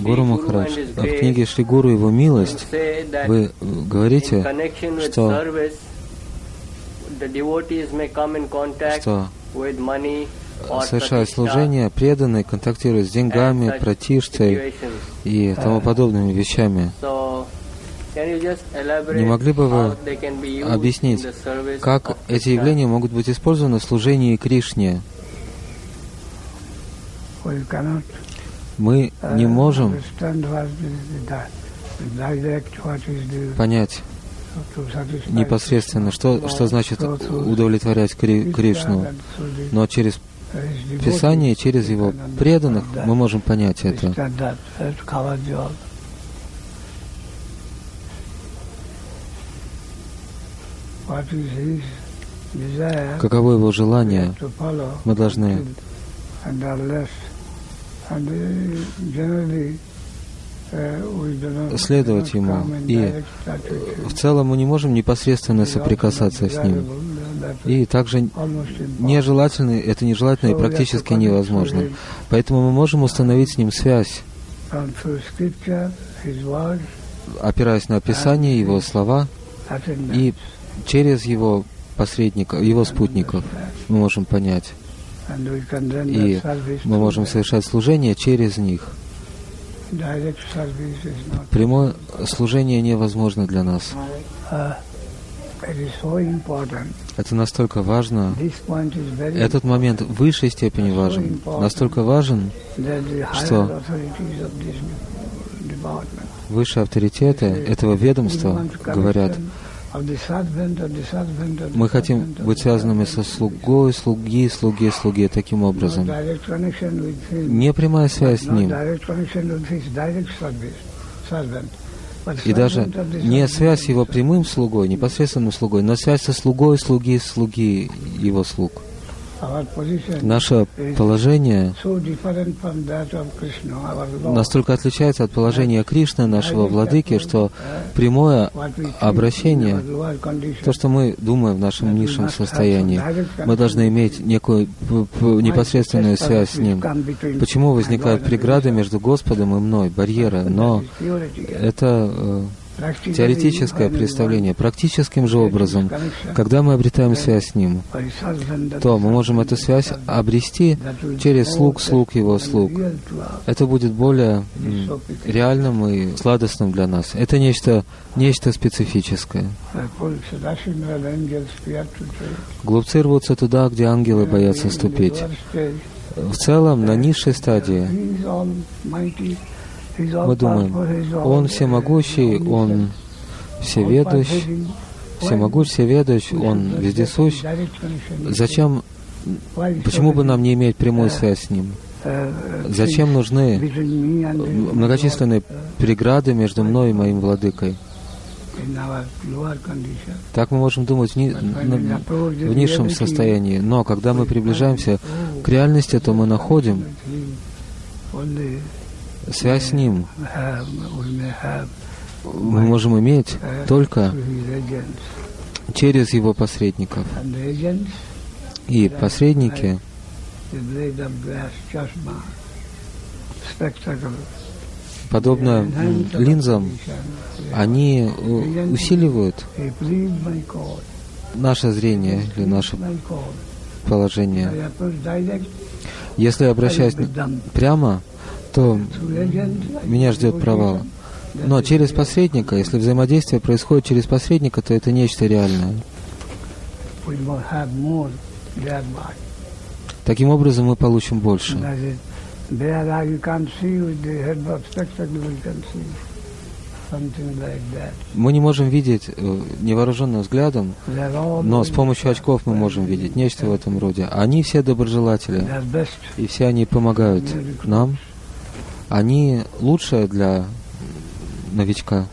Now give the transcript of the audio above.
Гуру Махарадж, в книге «Шри Гуру и его милость» вы говорите, что совершая служение, преданные контактируют с деньгами, пратиштхой и тому подобными вещами. Не могли бы вы объяснить, как эти явления могут быть использованы в служении Кришне? Мы не можем понять непосредственно, что значит удовлетворять Кришну, но через Писание, через его преданных мы можем понять это. Каково его желание, мы должны следовать ему. И в целом мы не можем непосредственно соприкасаться с ним. И также нежелательно, это нежелательно и практически невозможно. Поэтому мы можем установить с ним связь, опираясь на Писание, его слова, и через его посредника, его спутников мы можем понять. И мы можем совершать служение через них. Прямое служение невозможно для нас. Это настолько важно. Этот момент в высшей степени важен. Настолько важен, что высшие авторитеты этого ведомства говорят: мы хотим быть связанными со слугой, слуги, таким образом. Не прямая связь с ним. И даже не связь с его прямым слугой, непосредственным слугой, но связь со слугой, слуги его слуг. Наше положение настолько отличается от положения Кришны, нашего владыки, что прямое обращение, то, что мы думаем в нашем низшем состоянии, мы должны иметь некую непосредственную связь с Ним. Почему возникают преграды между Господом и мной, барьеры? Но это теоретическое представление. Практическим же образом, когда мы обретаем связь с Ним, то мы можем эту связь обрести через слуг Его слуг. Это будет более реальным и сладостным для нас. Это нечто специфическое. Глупцы рвутся туда, где ангелы боятся ступить. В целом, на низшей стадии мы думаем: Он всемогущий, Он всеведущ, Он вездесущ. Зачем, почему бы нам не иметь прямую связь с Ним? Зачем нужны многочисленные преграды между мной и моим владыкой? Так мы можем думать в низшем состоянии, но когда мы приближаемся к реальности, то мы находим связь с Ним. Мы можем иметь только через Его посредников. И посредники подобно линзам, они усиливают наше зрение или наше положение. Если я обращаюсь прямо, то меня ждет провал. Но через посредника, если взаимодействие происходит через посредника, то это нечто реальное. Таким образом, мы получим больше. Мы не можем видеть невооруженным взглядом, но с помощью очков мы можем видеть нечто в этом роде. Они все доброжелатели, и все они помогают нам. Они лучшие для новичка.